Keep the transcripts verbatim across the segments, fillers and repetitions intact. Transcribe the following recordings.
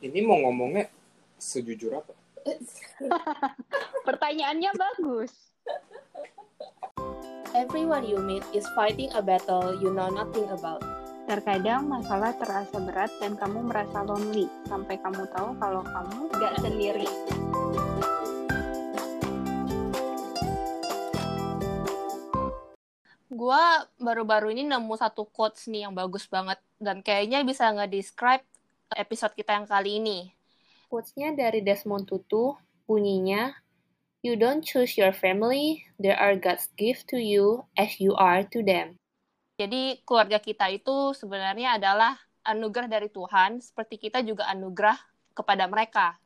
Ini mau ngomongnya sejujur apa? Pertanyaannya bagus. Everyone you meet is fighting a battle you know nothing about. Terkadang masalah terasa berat dan kamu merasa lonely sampai kamu tahu kalau kamu nggak sendiri. Gue baru-baru ini nemu satu quotes nih yang bagus banget dan kayaknya bisa nge-describe episode kita yang kali ini. Quotes-nya dari Desmond Tutu, bunyinya, "You don't choose your family, they are God's gift to you as you are to them." Jadi keluarga kita itu sebenarnya adalah anugerah dari Tuhan, seperti kita juga anugerah kepada mereka.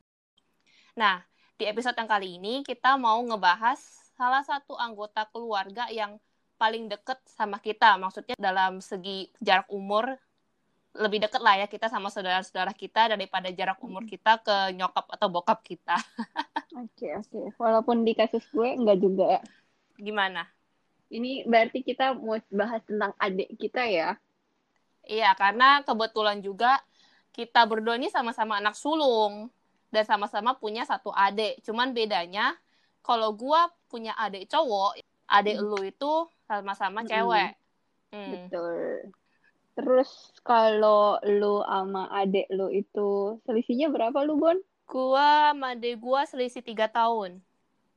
Nah, di episode yang kali ini kita mau ngebahas salah satu anggota keluarga yang paling deket sama kita, maksudnya dalam segi jarak umur, lebih deket lah ya kita sama saudara-saudara kita daripada jarak umur kita ke nyokap atau bokap kita. Oke, oke. Walaupun di kasus gue enggak juga ya. Gimana? Ini berarti kita mau bahas tentang adik kita ya? Iya, karena kebetulan juga kita berdua ini sama-sama anak sulung dan sama-sama punya satu adik. Cuman bedanya kalau gue punya adik cowok, adik hmm. lu itu sama-sama hmm. cewek. Hmm. Betul. Terus kalau lu sama adik lu itu selisihnya berapa lu, Bon? Gua sama adik gua selisih tiga tahun.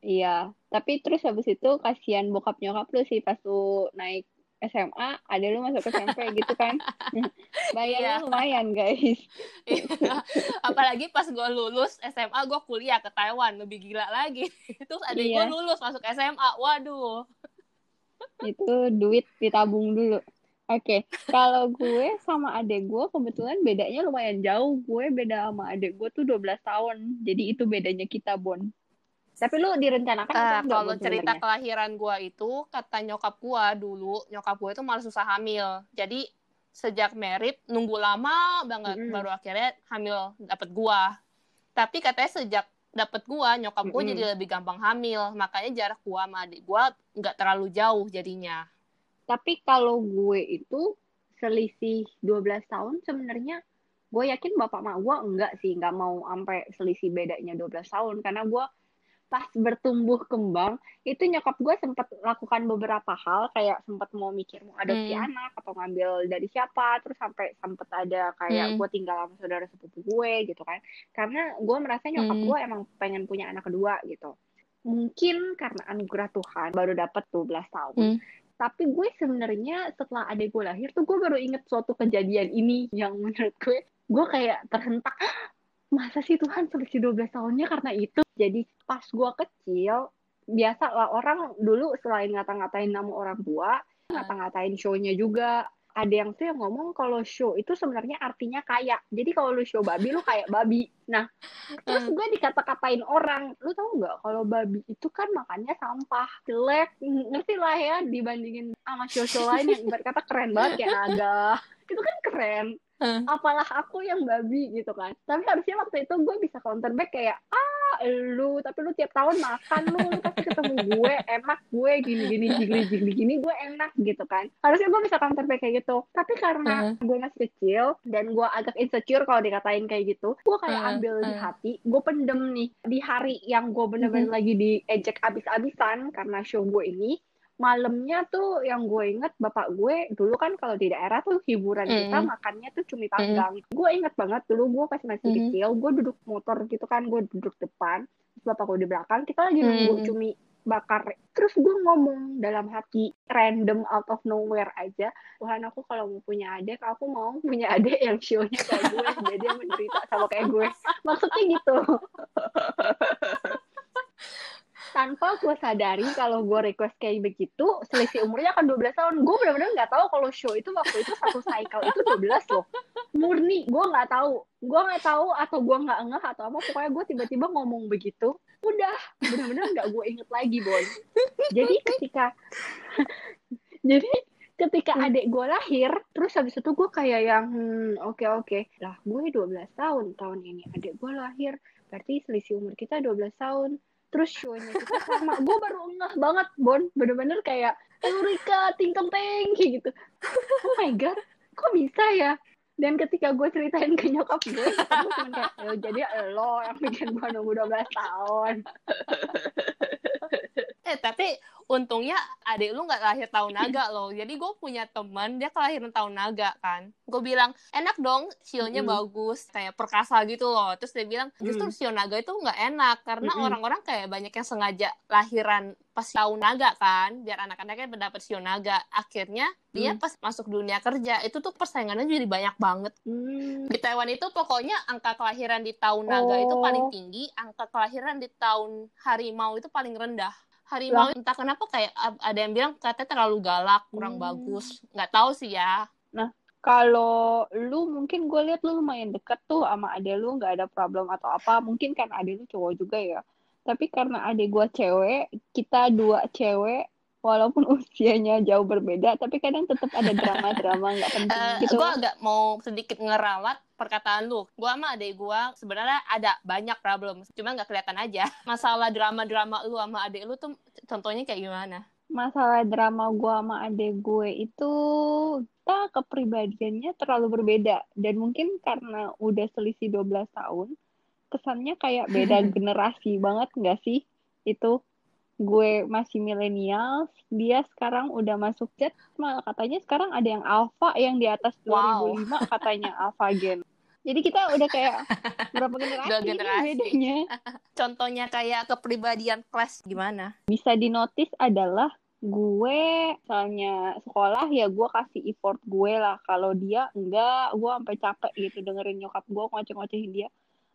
Iya, tapi terus habis itu kasihan bokap nyokap lu sih pas lu naik S M A, adik lu masuk S M P gitu kan. Bayarnya lumayan, guys. Apalagi pas gua lulus S M A, gua kuliah ke Taiwan, lebih gila lagi. Terus adik iya. gua lulus masuk S M A, waduh. Itu duit ditabung dulu. Oke, okay. Kalau gue sama adek gue kebetulan bedanya lumayan jauh. Gue beda sama adek gue tuh dua belas tahun. Jadi itu bedanya kita, Bon. Tapi lu direncanakan uh, atau kalau cerita sebenarnya? Kelahiran gue itu, kata nyokap gue dulu, nyokap gue itu malah susah hamil. Jadi sejak married, nunggu lama banget. Mm-hmm. Baru akhirnya hamil dapet gue. Tapi katanya sejak dapet gue, nyokap gue mm-hmm. jadi lebih gampang hamil. Makanya jarak gue sama adek gue gak terlalu jauh jadinya. Tapi kalau gue itu selisih dua belas tahun sebenarnya gue yakin bapak mak gue enggak sih, enggak mau sampai selisih bedanya dua belas tahun. Karena gue pas bertumbuh kembang, itu nyokap gue sempat lakukan beberapa hal, kayak sempat mau mikir mau adopsi hmm. anak atau ngambil dari siapa, terus sampai sempat ada kayak hmm. gue tinggal sama saudara sepupu gue gitu kan. Karena gue merasa nyokap hmm. gue emang pengen punya anak kedua gitu. Mungkin karena anugerah Tuhan baru dapat dua belas tahun. Hmm. Tapi gue sebenarnya setelah adik gue lahir tuh gue baru inget suatu kejadian ini yang menurut gue, gue kayak terhentak. Masa sih Tuhan selisih dua belas tahunnya karena itu? Jadi pas gue kecil, biasalah orang dulu selain ngata-ngatain nama orang tua, ngata-ngatain show-nya juga. Ada yang tuh yang ngomong kalau show itu sebenarnya artinya kaya. Jadi kalau lu show babi, lu kayak babi. Nah, terus gue dikata-katain orang. Lu tau gak kalau babi itu kan makannya sampah. Jelek, ngerti lah ya dibandingin sama show-show lain yang ibarat kata keren banget kayak naga. Itu kan keren. Apalah aku yang babi gitu kan. Tapi harusnya waktu itu gue bisa counter back kayak, ah lu, tapi lu tiap tahun makan lu, lu pasti ketemu gue, enak gue, gini-gini, gini-gini, gue enak gitu kan. Harusnya gue bisa counter back kayak gitu. Tapi karena uh-huh. gue masih kecil, dan gue agak insecure kalau dikatain kayak gitu, gue kayak uh-huh. ambil di hati, gue pendem nih. Di hari yang gue bener-bener uh-huh. lagi diejek abis-abisan karena show gue ini, malamnya tuh yang gue inget bapak gue dulu kan kalau di daerah tuh hiburan mm. kita makannya tuh cumi panggang. Mm. Gue inget banget dulu gue pas masih mm. kecil, gue duduk motor gitu kan, gue duduk depan, bapak gue di belakang, kita lagi mm. nunggu cumi bakar. Terus gue ngomong dalam hati, random out of nowhere aja, Tuhan aku kalau mau punya adik, aku mau punya adik yang show-nya kayak gue, jadi yang menderita sama kayak gue. Maksudnya gitu. Tanpa gue sadari kalau gue request kayak begitu, selisih umurnya akan dua belas tahun. Gue benar-benar nggak tahu kalau show itu waktu itu satu cycle itu dua belas loh. Murni, gue nggak tahu. Gue nggak tahu atau gue nggak ngeh atau apa. Pokoknya gue tiba-tiba ngomong begitu. Udah, benar-benar nggak gue inget lagi, Bon. Jadi ketika, jadi ketika adik gue lahir, terus habis itu gue kayak yang, oke hmm, oke, lah gue dua belas tahun tahun ini. Adik gue lahir, berarti selisih umur kita dua belas tahun. Terus show-nya kita sama, gue baru ngeh banget, Bon, bener-bener kayak Eureka, ting-tong-teng, kayak gitu. Oh my god, kok bisa ya? Dan ketika gue ceritain ke nyokap gue, gue cuma kayak, ya jadi lo yang bikin gue nunggu dua belas tahun. Eh, tapi untungnya adik lu gak lahir tahun naga loh. Jadi gue punya teman, dia kelahiran tahun naga kan. Gue bilang, enak dong, sionya mm. bagus, kayak perkasa gitu loh. Terus dia bilang, justru mm. sio naga itu gak enak. Karena mm-mm. orang-orang kayak banyak yang sengaja lahiran pas tahun naga kan, biar anak-anaknya mendapat sio naga. Akhirnya dia mm. pas masuk dunia kerja, itu tuh persaingannya jadi banyak banget. Mm. Di Taiwan itu pokoknya angka kelahiran di tahun oh. naga itu paling tinggi, angka kelahiran di tahun harimau itu paling rendah. Harimau entah kenapa kayak ada yang bilang katanya terlalu galak, kurang hmm. bagus. Nggak tahu sih ya. Nah, kalau lu mungkin gue lihat lu lumayan deket tuh sama adek lu, nggak ada problem atau apa. Mungkin kan adek lu cowok juga ya. Tapi karena adek gue cewek, kita dua cewek, walaupun usianya jauh berbeda, tapi kadang tetap ada drama-drama nggak penting uh, gitu. Gue agak mau sedikit ngeralat perkataan lu. Gue sama adek gue sebenarnya ada banyak problem, cuma gak kelihatan aja. Masalah drama-drama lu sama adek lu tuh contohnya kayak gimana? Masalah drama gue sama adek gue itu, kita kepribadiannya terlalu berbeda. Dan mungkin karena udah selisih dua belas tahun, kesannya kayak beda generasi banget gak sih? Itu gue masih milenial, dia sekarang udah masuk Z, malah katanya sekarang ada yang alpha yang di atas dua ribu lima wow. katanya alpha gen. Jadi kita udah kayak berapa generasi, dua generasi. Bedanya. Contohnya kayak kepribadian kelas gimana? Bisa dinotis adalah gue misalnya sekolah ya gue kasih effort gue lah, kalau dia enggak, gue sampai capek gitu dengerin nyokap gue ngoceh-ngocehin dia.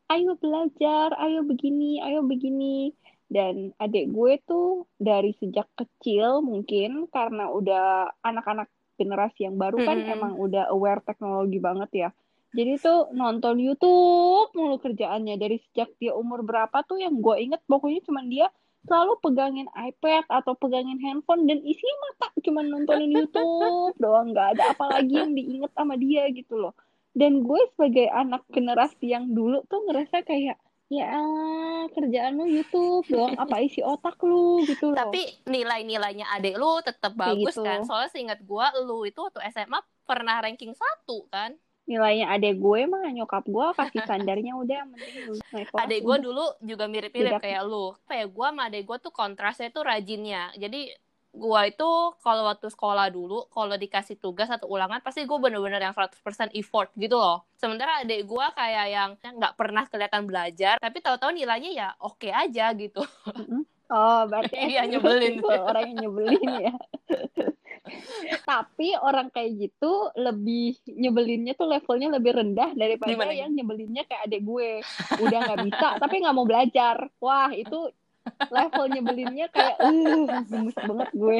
Ayo belajar, ayo begini, ayo begini. Dan adik gue tuh dari sejak kecil mungkin karena udah anak-anak generasi yang baru kan mm-hmm. emang udah aware teknologi banget ya. Jadi tuh nonton YouTube mulu kerjaannya. Dari sejak dia umur berapa tuh yang gue inget pokoknya cuma dia selalu pegangin iPad atau pegangin handphone. Dan isinya mata cuma nontonin YouTube doang. Gak ada apa lagi yang diinget sama dia gitu loh. Dan gue sebagai anak generasi yang dulu tuh ngerasa kayak, ya kerjaan lu YouTube doang, apa isi otak lu gitu loh. Tapi nilai-nilainya adek lu tetap bagus gitu kan. Soalnya seingat gue lu itu waktu S M A pernah ranking satu kan. Nilainya adek gue mah nyokap gue kasih standarnya udah yang penting lu naik kelas. Adek gue dulu juga mirip-mirip kayak lu. Kayak gue sama adek gue tuh kontrasnya tuh rajinnya. Jadi gue itu kalau waktu sekolah dulu, kalau dikasih tugas atau ulangan, pasti gue bener-bener yang seratus persen effort gitu loh. Sementara adik gue kayak yang nggak pernah kelihatan belajar, tapi tahu-tahu nilainya ya oke aja gitu. Oh, berarti dia nyebelin. Orang yang nyebelin ya. Tapi orang kayak gitu lebih nyebelinnya tuh levelnya lebih rendah daripada dimana yang nyebelinnya kayak adik gue. Udah nggak bisa, tapi nggak mau belajar. Wah, itu level nyebelinnya kayak uh, gemes banget gue.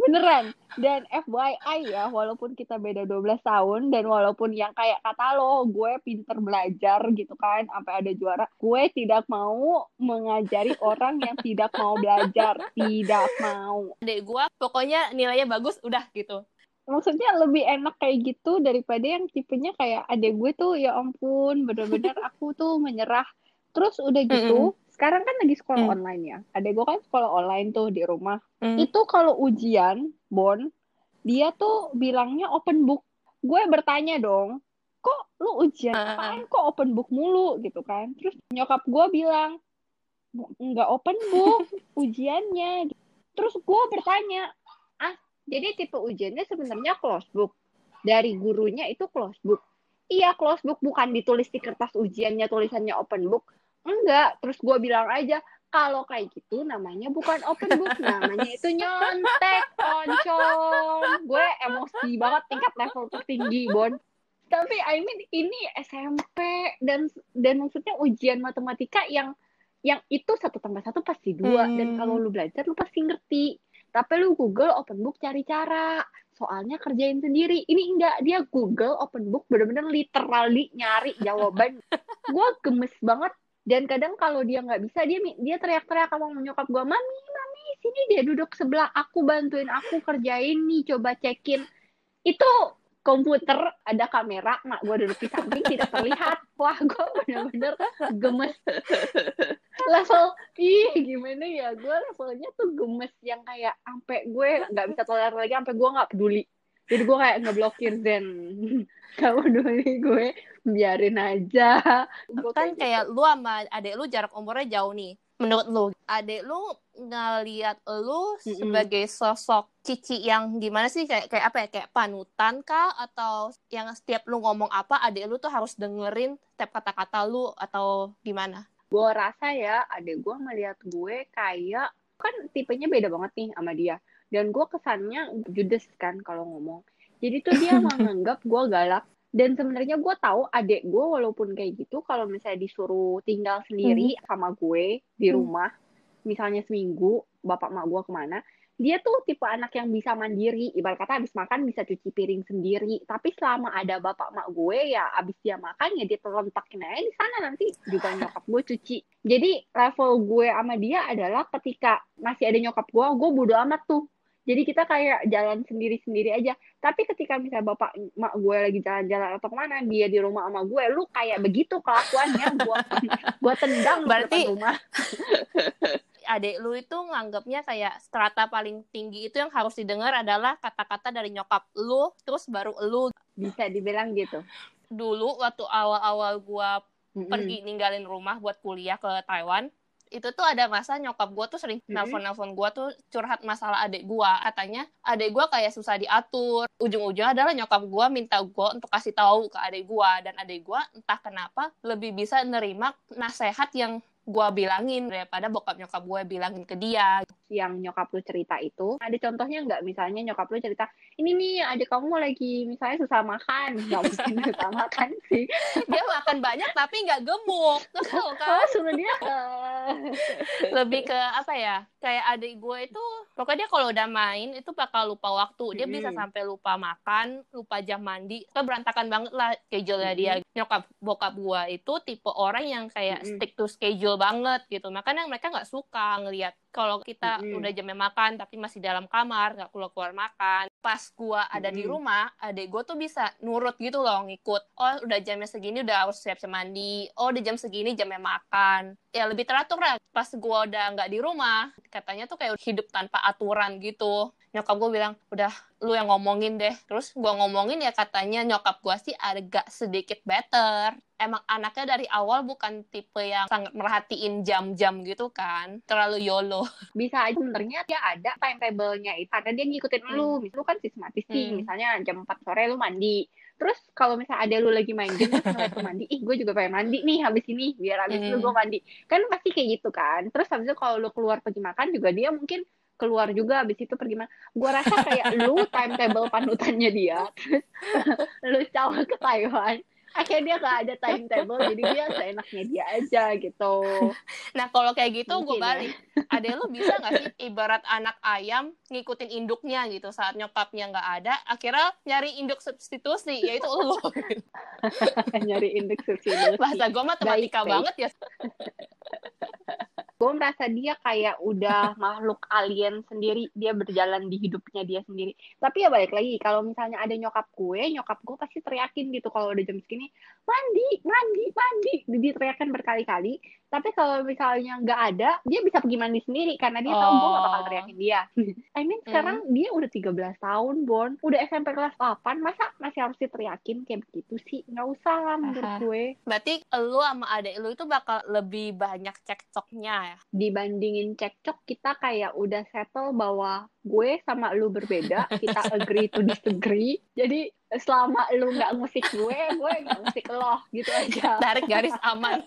Beneran. Dan F Y I ya, walaupun kita beda dua belas tahun, dan walaupun yang kayak kata lo, gue pinter belajar gitu kan, sampai ada juara, gue tidak mau mengajari orang yang tidak mau belajar. Tidak mau. Adek gue pokoknya nilainya bagus, udah gitu. Maksudnya lebih enak kayak gitu daripada yang tipenya kayak adek gue tuh, ya ampun, bener-bener aku tuh menyerah. Terus udah gitu, mm-mm. sekarang kan lagi sekolah hmm. online ya. Adek gue kan sekolah online tuh di rumah. Hmm. Itu kalau ujian, Bon, dia tuh bilangnya open book. Gue bertanya dong, kok lu ujian apaan? Kok open book mulu gitu kan? Terus nyokap gue bilang, nggak open book ujiannya. Terus gue bertanya, ah jadi tipe ujiannya sebenarnya closed book. Dari gurunya itu closed book. Iya closed book, bukan ditulis di kertas ujiannya tulisannya open book. Enggak, terus gue bilang aja, kalau kayak gitu namanya bukan open book, namanya itu nyontek, oncom. Gue emosi banget, tingkat level tertinggi, Bon. Tapi I mean ini S M P, dan dan maksudnya ujian matematika yang yang itu satu tambah satu pasti dua, hmm. dan kalau lu belajar lu pasti ngerti. Tapi lu Google open book cari cara, soalnya kerjain sendiri. Ini enggak, dia Google open book benar-benar literally nyari jawaban. Gue gemes banget. Dan kadang kalau dia nggak bisa, dia dia teriak-teriak sama nyokap gue, mami, mami, sini dia duduk sebelah aku, bantuin aku kerjain nih, coba cekin. Itu komputer, ada kamera, mak gue duduk di samping, tidak terlihat. Wah, gue bener-bener gemes. Level, ih gimana ya, gue levelnya tuh gemes yang kayak, sampai gue nggak bisa toleran lagi, sampai gue nggak peduli. Jadi gue kayak ngeblokir Zen. Kamu dulu gue biarin aja. Gua kan kayak gitu. Lu sama adek lu jarak umurnya jauh nih. Menurut lu, adek lu ngelihat lu mm-hmm. sebagai sosok cici yang gimana sih? Kayak kayak apa ya? Kayak panutan kah? Atau yang setiap lu ngomong apa, adek lu tuh harus dengerin setiap kata-kata lu atau gimana? Gue rasa ya, adek gue ngelihat gue kayak, kan tipenya beda banget nih sama dia. Dan gue kesannya judes kan kalau ngomong. Jadi tuh dia menganggap gue galak. Dan sebenarnya gue tahu adek gue walaupun kayak gitu, kalau misalnya disuruh tinggal sendiri hmm. sama gue di rumah, hmm. misalnya seminggu, bapak mak gue kemana, dia tuh tipe anak yang bisa mandiri. Ibarat kata abis makan bisa cuci piring sendiri. Tapi selama ada bapak mak gue, ya abis dia makan ya dia terlentakin aja di sana, nanti juga nyokap gue cuci. Jadi level gue sama dia adalah ketika masih ada nyokap gue, gue bodo amat tuh. Jadi kita kayak jalan sendiri-sendiri aja. Tapi ketika misalnya bapak mak gue lagi jalan-jalan atau kemana, dia di rumah sama gue, lu kayak begitu kelakuannya, gue gue tendang berarti rumah. Adek lu itu nganggapnya kayak strata paling tinggi itu yang harus didengar adalah kata-kata dari nyokap lu, terus baru lu. Bisa dibilang gitu. Dulu waktu awal-awal gue mm-hmm. pergi ninggalin rumah buat kuliah ke Taiwan, itu tuh ada masa nyokap gue tuh sering mm-hmm. nelfon-nelfon gue tuh curhat masalah adik gue. Katanya adik gue kayak susah diatur. Ujung-ujungnya adalah nyokap gue minta gue untuk kasih tahu ke adik gue. Dan adik gue entah kenapa lebih bisa nerima nasihat yang gue bilangin daripada bokap nyokap gue bilangin ke dia. Yang nyokap lu cerita itu, ada contohnya nggak? Misalnya nyokap lu cerita, ini nih adik kamu lagi misalnya susah makan. Nggak mungkin susah makan sih. Dia makan banyak tapi nggak gemuk. Tuh, kan? Oh, suruh dia lebih ke apa ya, kayak adik gue itu pokoknya dia kalau udah main itu bakal lupa waktu. Dia mm-hmm. bisa sampai lupa makan, lupa jam mandi, itu berantakan banget lah schedule-nya mm-hmm. dia. Nyokap bokap gue itu tipe orang yang kayak mm-hmm. stick to schedule banget gitu, makanya mereka nggak suka ngelihat kalau kita mm-hmm. udah jamnya makan tapi masih dalam kamar, nggak keluar-keluar makan. Pas gue ada mm-hmm. di rumah, adek gue tuh bisa nurut gitu loh, ngikut. Oh, udah jamnya segini udah harus siap-siap mandi. Oh, udah jam segini jamnya makan. Ya lebih teratur lah. Pas gue udah nggak di rumah, katanya tuh kayak hidup tanpa aturan gitu. Nyokap gue bilang, udah lu yang ngomongin deh. Terus gue ngomongin, ya katanya nyokap gue sih agak sedikit better. Emang anaknya dari awal bukan tipe yang sangat merhatiin jam-jam gitu kan. Terlalu YOLO. Bisa aja sebenarnya dia ada timetable-nya itu. Karena dia ngikutin hmm. lu. Misalnya lu kan sistematis sih. Hmm. Misalnya jam empat sore lu mandi. Terus kalau misalnya ada lu lagi main game, terus ngeliat lu mandi. Ih, gue juga pengen mandi nih habis ini. Biar habis hmm. lu gue mandi. Kan pasti kayak gitu kan. Terus habis itu kalau lu keluar pergi makan juga dia mungkin keluar juga, abis itu pergi mana. Gue rasa kayak lu timetable panutannya dia, terus lu cowok ke Taiwan, akhirnya dia gak ada timetable, jadi dia seenaknya dia aja gitu. Nah kalau kayak gitu gue balik, ya. Adek lu bisa gak sih ibarat anak ayam ngikutin induknya gitu, saat nyokapnya gak ada, akhirnya nyari induk substitusi, yaitu lu. Nyari induk substitusi. Bahasa gue matematika banget ya. Gue merasa dia kayak udah makhluk alien sendiri, dia berjalan di hidupnya dia sendiri. Tapi ya balik lagi, kalau misalnya ada nyokap gue, nyokap gue pasti teriakin gitu kalau udah jam segini, mandi, mandi, mandi, diteriakin berkali-kali. Tapi kalau misalnya nggak ada, dia bisa pergi mandi sendiri karena dia oh. tahu gue nggak bakal teriakin dia. I mean sekarang mm. dia udah tiga belas tahun, Bon, udah S M P kelas delapan, masa masih harus diteriakin kayak begitu sih? Nggak usah lah menurut Aha. gue. Berarti lu sama adek lu itu bakal lebih banyak cekcoknya ya? Dibandingin cekcok, kita kayak udah settle bahwa gue sama lu berbeda, kita agree to disagree. Jadi selama lu gak ngusik gue, gue gak ngusik lo, gitu aja. Tarik garis aman.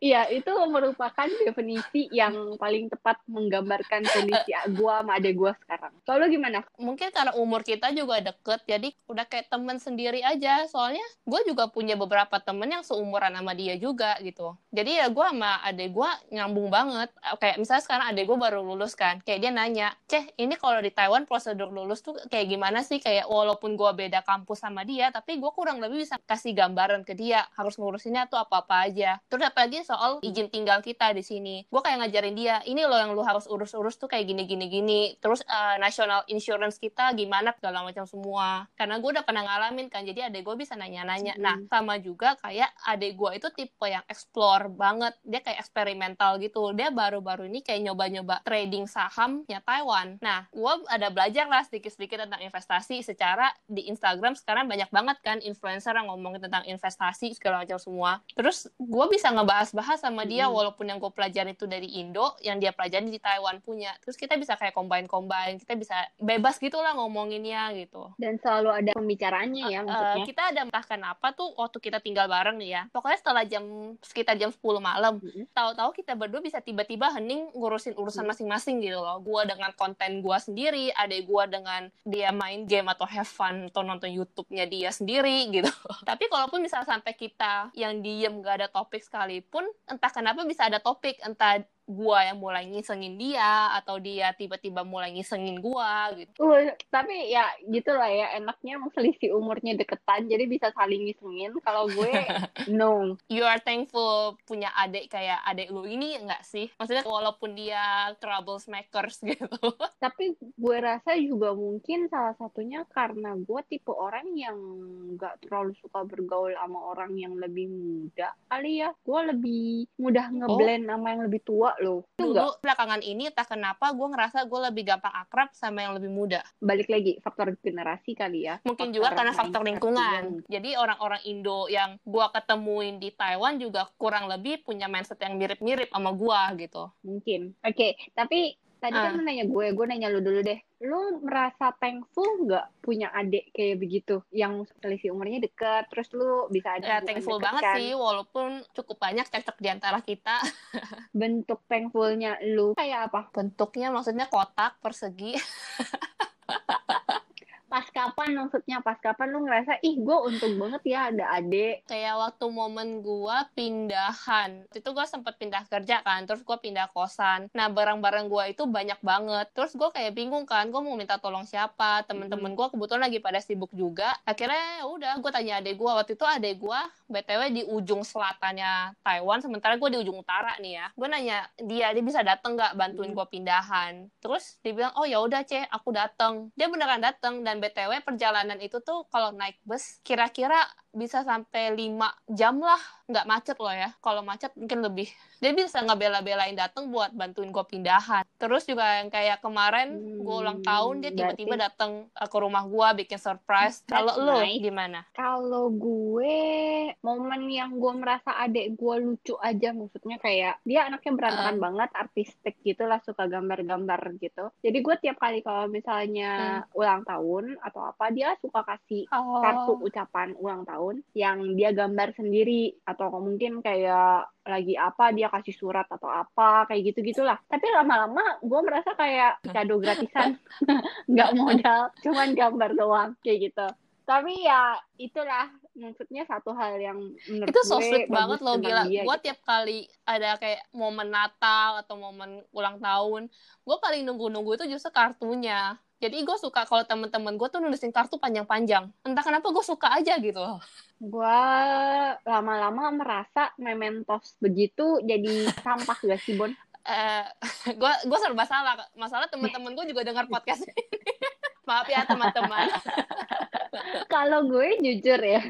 Iya, itu merupakan definisi yang paling tepat menggambarkan kondisi gue sama adek gue sekarang. Kalau lu gimana? Mungkin karena umur kita juga deket, jadi udah kayak temen sendiri aja. Soalnya gue juga punya beberapa temen yang seumuran sama dia juga gitu. Jadi ya gue sama adek gue nyambung banget. Kayak misalnya sekarang adek gue baru lulus kan, kayak dia nanya, Ceh, ini kalau di Taiwan prosedur lulus tuh kayak gimana sih? Kayak walaupun gue beda kampus sama dia, tapi gue kurang lebih bisa kasih gambaran ke dia harus ngurusinnya tuh apa-apa aja. Terus apalagi soal izin tinggal kita di sini. Gue kayak ngajarin dia, ini loh yang lu harus urus-urus tuh kayak gini-gini-gini. Terus uh, national insurance kita gimana, segala macam semua. Karena gue udah pernah ngalamin kan, jadi adek gue bisa nanya-nanya. Nah, sama juga kayak adek gue itu tipe yang explore banget. Dia kayak eksperimental gitu. Dia baru-baru ini kayak nyoba-nyoba trading sahamnya Taiwan. Nah, gue ada belajar lah sedikit-sedikit tentang investasi secara di Instagram. Sekarang banyak banget kan influencer yang ngomongin tentang investasi, segala macam semua. Terus gue bisa ngebahas-bahas sama dia, walaupun yang gue pelajari itu dari Indo, yang dia pelajari di Taiwan punya. Terus kita bisa kayak combine-combine, kita bisa bebas gitu lah ngomonginnya gitu. Dan selalu ada pembicaraannya ya maksudnya. Uh, kita ada entahkan apa tuh waktu kita tinggal bareng nih ya. Pokoknya setelah jam, sekitar jam sepuluh malam, mm-hmm. tahu-tahu kita berdua bisa tiba-tiba hening ngurusin urusan mm-hmm. masing-masing gitu loh. Gue dengan konten gue sendiri, adek gue dengan dia main game atau have fun, atau nonton YouTube-nya dia sendiri gitu. Tapi kalaupun misalnya sampai kita yang diem gak ada topik sekalipun, entah kenapa bisa ada topik, entah gua yang mulai ngisengin dia atau dia tiba-tiba mulai ngisengin gua gitu. Uh, tapi ya gitulah ya, enaknya selisih umurnya deketan jadi bisa saling ngisengin. Kalau gue no. You are thankful punya adik kayak adik lu ini enggak sih? Maksudnya walaupun dia troublemakers gitu. Tapi gue rasa juga mungkin salah satunya karena gue tipe orang yang enggak terlalu suka bergaul sama orang yang lebih muda. Kali ya, gue lebih mudah ngeblend oh. sama yang lebih tua. Loh. Dulu belakangan ini entah kenapa gue ngerasa gue lebih gampang akrab sama yang lebih muda. Balik lagi faktor generasi kali ya. Mungkin faktor juga karena faktor lingkungan. lingkungan. Jadi orang-orang Indo yang gue ketemuin di Taiwan juga kurang lebih punya mindset yang mirip-mirip sama gue gitu. Mungkin. Oke, okay. tapi tadi ah. kan nanya gue, gue nanya lu dulu deh. Lu merasa thankful nggak punya adik kayak begitu yang selisih umurnya deket, terus lu bisa ada ya, thankful banget kan? Sih walaupun cukup banyak cekcok diantara kita. Bentuk thankfulnya lu kayak apa? Bentuknya maksudnya kotak persegi. Pas kapan maksudnya? Pas kapan lu ngerasa, ih gue untung banget ya ada adik? Kayak waktu momen gue pindahan. Itu gue sempat pindah kerja kan, terus gue pindah kosan. Nah barang-barang gue itu banyak banget. Terus gue kayak bingung kan, gue mau minta tolong siapa? Temen-temen gue kebetulan lagi pada sibuk juga. Akhirnya udah gue tanya adik gue. Waktu itu adik gue B T W di ujung selatannya Taiwan, sementara gue di ujung utara nih ya. Gue nanya dia, dia bisa dateng gak bantuin gue pindahan? Terus dia bilang, oh yaudah Ceh, aku dateng. Dia beneran dateng. Dan B T W perjalanan itu tuh kalau naik bus kira-kira bisa sampai lima jam lah, nggak macet loh ya. Kalau macet mungkin lebih. Dia bisa ngebela-belain datang buat bantuin gue pindahan. Terus juga yang kayak kemarin hmm, gue ulang tahun, dia tiba-tiba datang ke rumah gue bikin surprise. Kalau lo gimana? Kalau gue momen yang gue merasa adik gue lucu aja, maksudnya kayak dia anaknya berantakan uh. banget, artistik gitu lah, suka gambar-gambar gitu. Jadi gue tiap kali kalau misalnya hmm. ulang tahun atau apa, dia suka kasih oh. kartu ucapan ulang tahun yang dia gambar sendiri, atau mungkin kayak lagi apa dia kasih surat atau apa kayak gitu-gitulah. Tapi lama-lama gue merasa kayak kado gratisan, nggak modal, cuman gambar doang kayak gitu. Tapi ya itulah maksudnya satu hal yang menurut itu so sweet banget loh, gila. Dia, gue gitu. Tiap kali ada kayak momen Natal atau momen ulang tahun, gue paling nunggu-nunggu itu justru kartunya. Jadi gue suka kalau temen-temen gue tuh nulisin kartu panjang-panjang. Entah kenapa gue suka aja gitu loh. Gue lama-lama merasa mementos begitu jadi sampah gak sih, Bon? Uh, gue gue serba salah. Masalah temen-temen gue juga dengar podcast ini. Maaf ya teman-teman. Kalau gue jujur ya,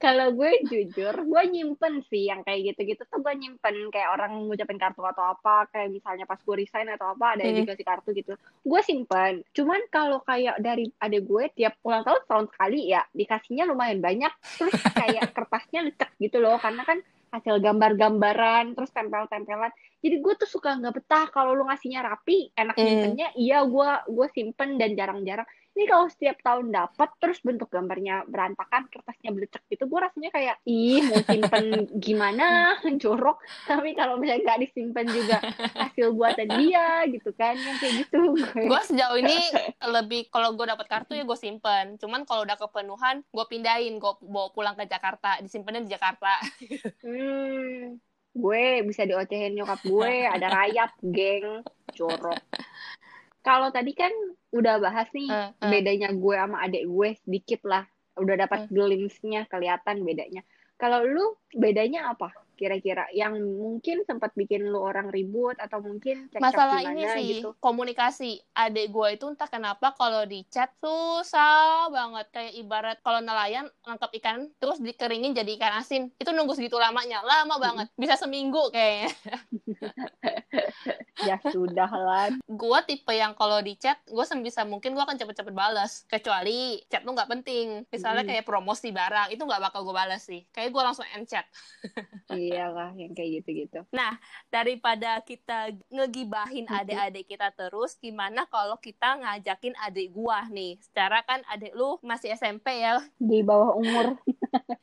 kalau gue jujur, gue nyimpen sih yang kayak gitu-gitu tuh gue nyimpen. Kayak orang ngucapin kartu atau apa, kayak misalnya pas gue resign atau apa, ada yang hmm. dikasih kartu gitu, gue simpen. Cuman kalau kayak dari adek gue tiap ulang tahun setahun sekali ya, dikasihnya lumayan banyak. Terus kayak kertasnya lecek gitu loh, karena kan hasil gambar-gambaran, terus tempel-tempelan. Jadi gue tuh suka nggak betah kalau lu ngasihnya rapi, enak mm. simpennya. Iya, gue gue simpen dan jarang-jarang. Ini kalau setiap tahun dapat, terus bentuk gambarnya berantakan, kertasnya belecek gitu, gue rasanya kayak, ih mau simpen gimana, jorok. Tapi kalau misalnya nggak disimpen juga hasil buatan dia gitu kan, yang kayak gitu. Gue sejauh ini lebih kalau gue dapat kartu ya gue simpen. Cuman kalau udah kepenuhan, gue pindahin, gue bawa pulang ke Jakarta, disimpennya di Jakarta. Hmm, gue bisa diocehin nyokap gue, ada rayap, geng, jorok. Kalau tadi kan udah bahas nih uh, uh. bedanya gue sama adik gue sedikit lah. Udah dapat uh. glimpse-nya kelihatan bedanya. Kalau lu bedanya apa? kira-kira yang mungkin sempat bikin lu orang ribut atau mungkin cekcok masalah gimana, ini sih gitu? Komunikasi adik gue itu entah kenapa kalau di chat susah banget, kayak ibarat kalau nelayan nangkep ikan terus dikeringin jadi ikan asin, itu nunggu segitu lamanya, lama banget, bisa seminggu kayaknya. Ya sudah lah, gue tipe yang kalau di chat gue sebisa mungkin gue akan cepet-cepet balas, kecuali chat lu nggak penting, misalnya hmm. kayak promosi barang, itu nggak bakal gue balas sih, kayak gue langsung end chat. Iyalah, yang kayak gitu-gitu. Nah, daripada kita ngegibahin mm-hmm. adik-adik kita terus, gimana kalau kita ngajakin adik gua nih? Secara kan adik lu masih S M P ya? Di bawah umur.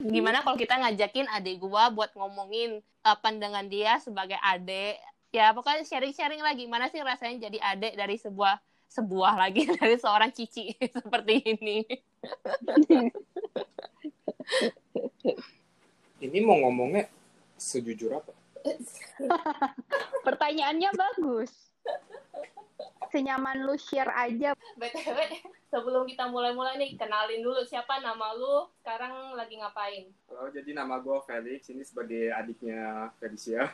Gimana kalau kita ngajakin adik gua buat ngomongin uh, pandangan dia sebagai adik? Ya, pokoknya sharing-sharing lah gimana sih rasanya jadi adik dari sebuah sebuah lagi dari seorang cici seperti ini. Ini mau ngomongnya sejujur apa? Pertanyaannya bagus. Senyaman lu share aja. B T W, sebelum kita mulai-mulai nih, kenalin dulu siapa, nama lu, sekarang lagi ngapain? Halo, jadi nama gue Felix, ini sebagai adiknya Felicia.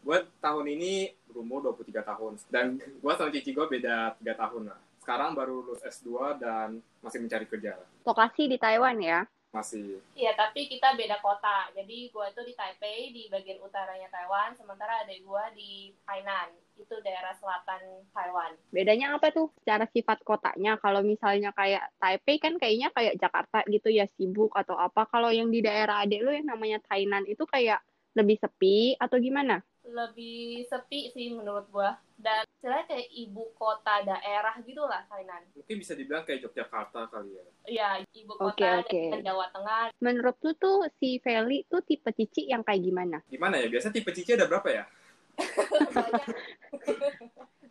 Gue tahun ini berumur dua puluh tiga tahun, dan gue sama cici gue beda tiga tahun lah. Sekarang baru lulus S dua dan masih mencari kerja. Lokasi di Taiwan ya? Masih. Iya, tapi kita beda kota. Jadi gue tuh di Taipei, di bagian utaranya Taiwan, sementara adik gue di Tainan, itu daerah selatan Taiwan. Bedanya apa tuh secara sifat kotanya? Kalau misalnya kayak Taipei kan kayaknya kayak Jakarta gitu ya, sibuk atau apa. Kalau yang di daerah adik lo yang namanya Tainan itu kayak lebih sepi atau gimana? Lebih sepi sih menurut gue. Dan istilahnya kayak ibu kota daerah gitu lah Tainan. Mungkin bisa dibilang kayak Yogyakarta kali ya. Iya, ibu kota okay, okay. Jawa Tengah. Menurut lu tuh si Feli tuh tipe cici yang kayak gimana? Gimana ya? Biasa tipe cici ada berapa ya? Banyak.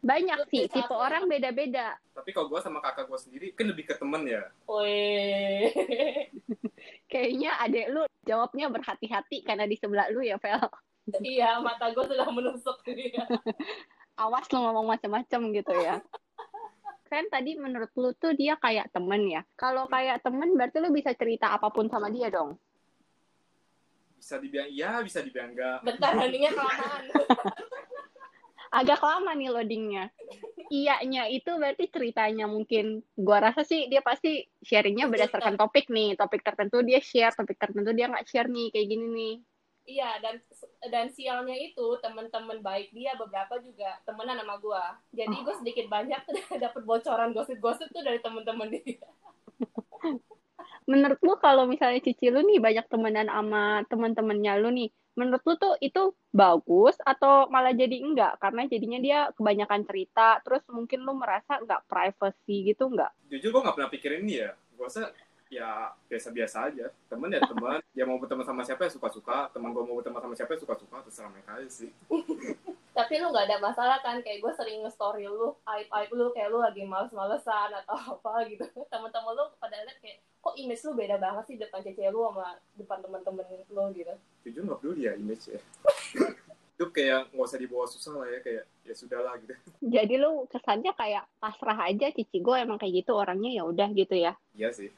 Banyak sih, tipe orang beda-beda. Tapi kalau gue sama kakak gue sendiri kan lebih ke temen ya. Woi. Kayaknya adek lu jawabnya berhati-hati karena di sebelah lu ya, Fel. Iya, mata gue sudah menusuk dia. Awas lo ngomong macam-macam gitu ya. Kan tadi menurut lo tuh dia kayak temen ya. Kalau kayak temen berarti lo bisa cerita apapun sama dia dong. Bisa dibilang iya, bisa dibilang enggak. Bentar, loadingnya kelamaan. Agak lama nih loadingnya. Iyanya itu berarti ceritanya mungkin. Gua rasa sih dia pasti sharingnya berdasarkan topik nih. Topik tertentu dia share, topik tertentu dia nggak share nih. Kayak gini nih. Iya, dan dan sialnya itu teman-teman baik dia beberapa juga temenan sama gue. Jadi gue sedikit banyak dapat bocoran gosip-gosip tuh dari teman-teman dia. Menurut lu kalau misalnya cici lu nih banyak temenan sama teman-temannya lu nih, menurut lu tuh itu bagus atau malah jadi enggak? Karena jadinya dia kebanyakan cerita, terus mungkin lu merasa nggak privacy gitu nggak? Jujur gue nggak pernah pikirin ini ya, gue rasa. Ya biasa-biasa aja, temen ya temen, ya mau berteman sama siapa ya suka-suka, teman gue mau berteman sama siapa ya suka-suka, terserah mereka aja sih. Tapi lu gak ada masalah kan, kayak gue sering nge-story lu, aib-aib lu, kayak lu lagi males-malesan atau apa gitu. Temen-temen lu pada lihat kayak, kok image lu beda banget sih depan cece lu sama depan temen-temen lu gitu. Jujur gak peduli ya image ya. Itu kayak nggak usah dibawa susah lah ya, kayak ya sudahlah gitu. Jadi lu kesannya kayak pasrah aja, cici gue emang kayak gitu orangnya, ya udah gitu ya. Iya sih.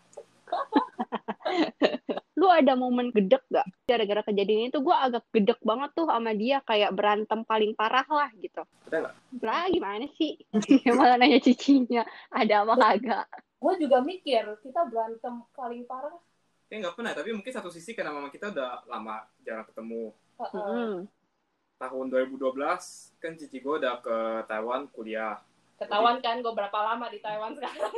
Lu ada momen gedek gak? Gara-gara kejadian itu gue agak gedek banget tuh sama dia, kayak berantem paling parah lah gitu. Ada gak? Lah gimana sih? Malah nanya cicinya, ada apa kagak? Gue juga mikir, kita berantem paling parah. Ya gak pernah, tapi mungkin satu sisi karena mama kita udah lama jarang ketemu. uh-uh. Tahun dua ribu dua belas kan cici gue udah ke Taiwan kuliah. Ketahuan kan gue berapa lama di Taiwan sekarang.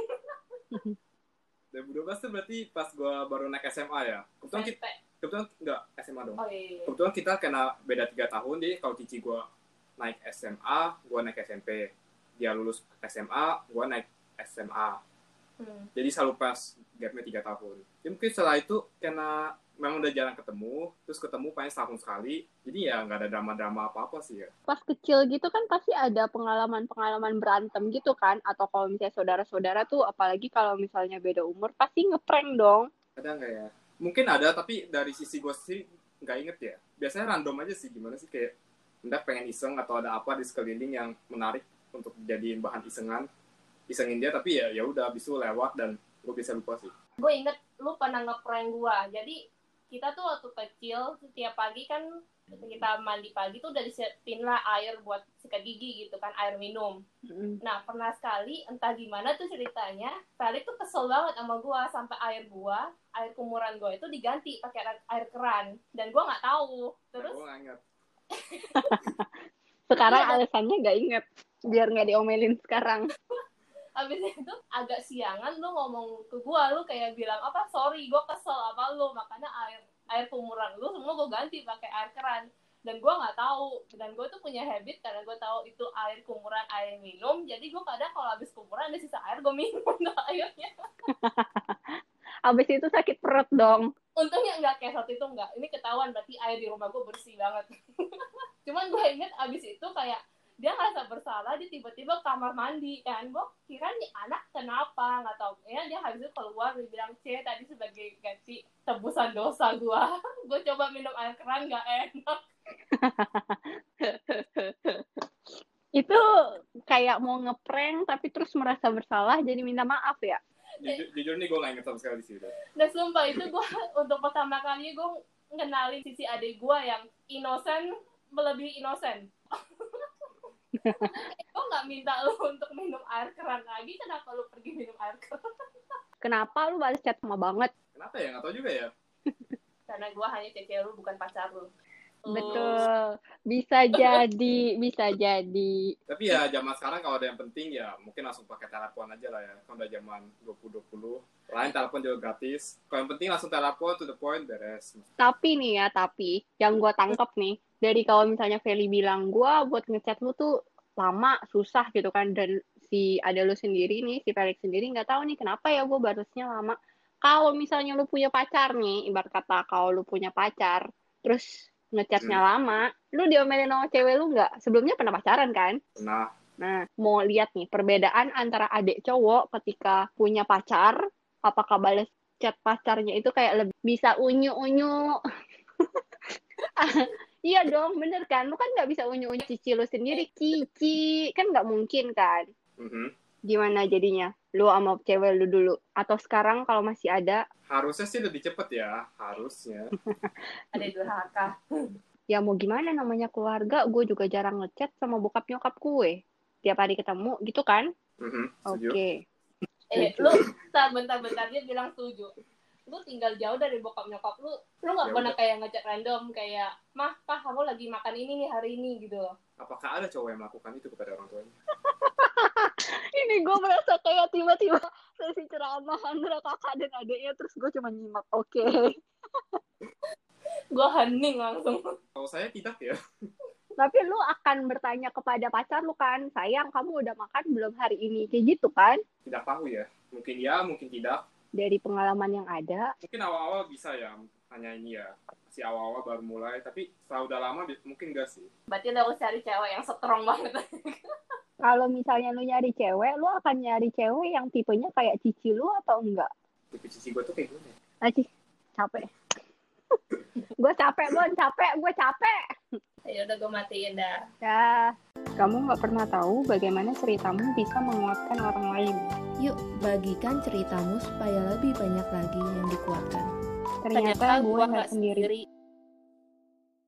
dua ribu dua belas tuh berarti pas gue baru naik S M A ya. Kebetulan kita, kebetulan enggak S M A dong. Oh, iya. Kebetulan kita kena beda tiga tahun, jadi kalau cici gue naik S M A, gue naik S M P. Dia lulus S M A, gue naik S M A. Hmm. Jadi selalu pas gapnya tiga tahun. Jadi mungkin setelah itu karena memang udah jarang ketemu, terus ketemu paling setahun sekali, jadi ya nggak ada drama-drama apa-apa sih ya. Pas kecil gitu kan pasti ada pengalaman-pengalaman berantem gitu kan, atau kalau misalnya saudara-saudara tuh, apalagi kalau misalnya beda umur, pasti ngeprank dong. Ada nggak ya? Mungkin ada, tapi dari sisi gue sih nggak inget ya. Biasanya random aja sih, gimana sih kayak, mendak pengen iseng atau ada apa di sekeliling yang menarik untuk dijadiin bahan isengan, isengin dia, tapi ya ya udah abis itu lewat dan gue bisa lupa sih. Gue inget lu pernah ngeprank gue, jadi kita tuh waktu kecil setiap pagi kan kita mandi pagi tuh udah disiapin lah air buat sikat gigi gitu kan, air minum. Mm-hmm. Nah pernah sekali entah gimana tuh ceritanya, Felix tuh kesel banget sama gua sampai air gua, air kumuran gua itu diganti pakai air keran dan gua nggak tahu. Terus? Nah, gua nggak inget. Sekarang alasannya nggak inget, biar nggak diomelin sekarang. Abis itu agak siangan lu ngomong ke gua, lu kayak bilang apa sorry gua kesel apa lu, makanya air air kumuran lu semua gua ganti pakai air keran dan gua nggak tahu. Dan gua tuh punya habit karena gua tahu itu air kumuran air minum, jadi gua kadang kalau habis kumuran ada sisa air gua minum airnya. Abis itu sakit perut dong. Untungnya enggak kayak saat itu, enggak, ini ketahuan berarti air di rumah gua bersih banget. Cuman gua inget abis itu kayak dia ngerasa bersalah, dia tiba-tiba kamar mandi kan, gue kira nih anak kenapa, nggak tahu ya, dia habis itu keluar dia bilang C tadi sebagai ganti tebusan dosa gue, gue coba minum air keran nggak enak. Itu kayak mau ngeprank tapi terus merasa bersalah jadi minta maaf ya. Jujur, jujur nih gue nggak ingat sama sekali sih. Nah sumpah itu gue untuk pertama kali gue ngenalin sisi adik gue yang innocent melebihi innocent. Gue gak minta lu untuk minum air keran lagi, kenapa lu pergi minum air keran? Kenapa lu balas chat sama banget? Kenapa ya? Gak tau juga ya. Karena gue hanya cece lu, bukan pacar lu. Betul. Bisa jadi, bisa jadi. Tapi ya zaman sekarang kalau ada yang penting ya mungkin langsung pakai telepon aja lah ya. Kalau udah zaman dua ribu dua puluh, lain telepon juga gratis. Kalau yang penting langsung telepon, to the point, beres. Tapi nih ya, tapi yang gue tangkap nih dari kalau misalnya Feli bilang, gue buat ngechat lu tuh lama, susah gitu kan. Dan si ada lu sendiri nih, si Felix sendiri nggak tahu nih kenapa ya gue balasnya lama. Kalau misalnya lu punya pacar nih, ibarat kata kalau lu punya pacar, terus ngechatnya hmm. lama, lu diomelin sama cewek lu nggak? Sebelumnya pernah pacaran kan? Pernah. Nah, mau lihat nih perbedaan antara adik cowok ketika punya pacar, apakah balas chat pacarnya itu kayak lebih bisa unyu-unyu. Iya dong, bener kan? Lu kan gak bisa unyu-unyu cici lu sendiri. Cici, kan gak mungkin kan? Mm-hmm. Gimana jadinya? Lu sama cewek lu dulu? Atau sekarang kalau masih ada? Harusnya sih lebih cepet ya, harusnya. Ada durhaka. Ya mau gimana namanya keluarga, gue juga jarang ngechat sama bokap nyokap gue. Tiap hari ketemu, gitu kan? Mm-hmm. Oke. Okay. Eh, lu bentar-bentar dia bilang setuju. Lu tinggal jauh dari bokap nyokap lu, lu nggak pernah kayak ngechat random kayak mah pak aku lagi makan ini nih hari ini gitu? Apakah ada cowok yang melakukan itu kepada orang tuanya? Ini gue merasa kayak tiba-tiba sesi ceramah antara kakak dan adiknya terus gue cuma nyimak. Oke okay. Gue hening langsung. Kalau saya tidak ya. Tapi lu akan bertanya kepada pacar lu kan, sayang kamu udah makan belum hari ini, kayak gitu kan? Tidak tahu ya, mungkin ya mungkin tidak. Dari pengalaman yang ada? Mungkin awal-awal bisa ya, hanya ini ya. Si awal-awal baru mulai, tapi setelah udah lama mungkin enggak sih. Berarti lu harus cari cewek yang strong banget. Kalau misalnya lu nyari cewek, lu akan nyari cewek yang tipenya kayak cici lu atau enggak? Tipe cici gue tuh kayak gimana? Aci, capek. Gue capek, Bon, capek, gue capek. Ya udah gue matiin dah. Dah. Kamu gak pernah tahu bagaimana ceritamu bisa menguatkan orang lain. Yuk, bagikan ceritamu supaya lebih banyak lagi yang dikuatkan. Ternyata, Ternyata gue gak sendiri. sendiri.